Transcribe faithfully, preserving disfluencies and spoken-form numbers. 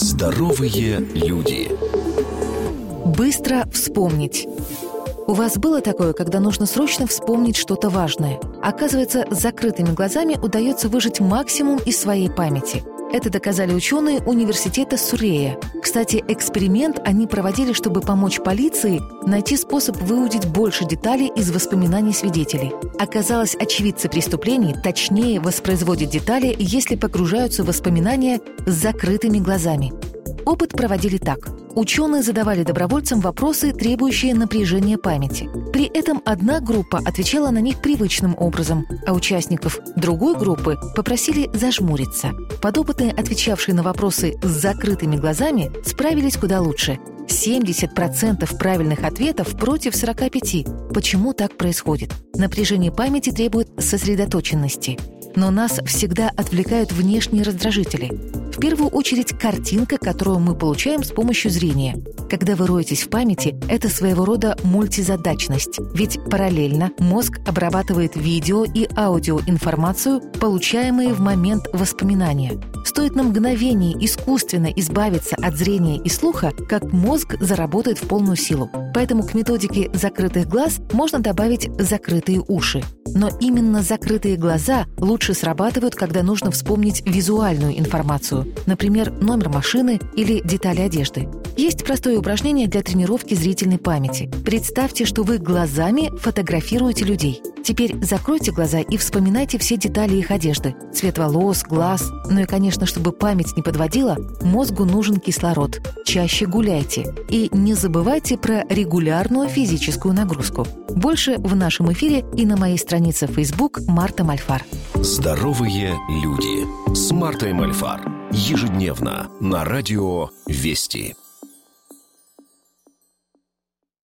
Здоровые люди. Быстро вспомнить. У вас было такое, когда нужно срочно вспомнить что-то важное? Оказывается, с закрытыми глазами удается выжать максимум из своей памяти. Это доказали ученые университета Сурея. Кстати, эксперимент они проводили, чтобы помочь полиции найти способ выудить больше деталей из воспоминаний свидетелей. Оказалось, очевидцы преступлений точнее воспроизводят детали, если погружаются в воспоминания с закрытыми глазами. Опыт проводили так. Ученые задавали добровольцам вопросы, требующие напряжения памяти. При этом одна группа отвечала на них привычным образом, а участников другой группы попросили зажмуриться. Подопытные, отвечавшие на вопросы с закрытыми глазами, справились куда лучше. семьдесят процентов правильных ответов против сорок пять процентов. Почему так происходит? Напряжение памяти требует сосредоточенности. Но нас всегда отвлекают внешние раздражители. В первую очередь картинка, которую мы получаем с помощью зрения. Когда вы роетесь в памяти, это своего рода мультизадачность. Ведь параллельно мозг обрабатывает видео и аудиоинформацию, получаемые в момент воспоминания. Стоит на мгновение искусственно избавиться от зрения и слуха, как мозг заработает в полную силу. Поэтому к методике закрытых глаз можно добавить закрытые уши. Но именно закрытые глаза лучше срабатывают, когда нужно вспомнить визуальную информацию, например, номер машины или детали одежды. Есть простое упражнение для тренировки зрительной памяти. Представьте, что вы глазами фотографируете людей. Теперь закройте глаза и вспоминайте все детали их одежды. Цвет волос, глаз. Ну и, конечно, чтобы память не подводила, мозгу нужен кислород. Чаще гуляйте. И не забывайте про регулярную физическую нагрузку. Больше в нашем эфире и на моей странице в Facebook «Марта Мольфар». Здоровые люди с Мартой Мольфар. Ежедневно на радио «Вести».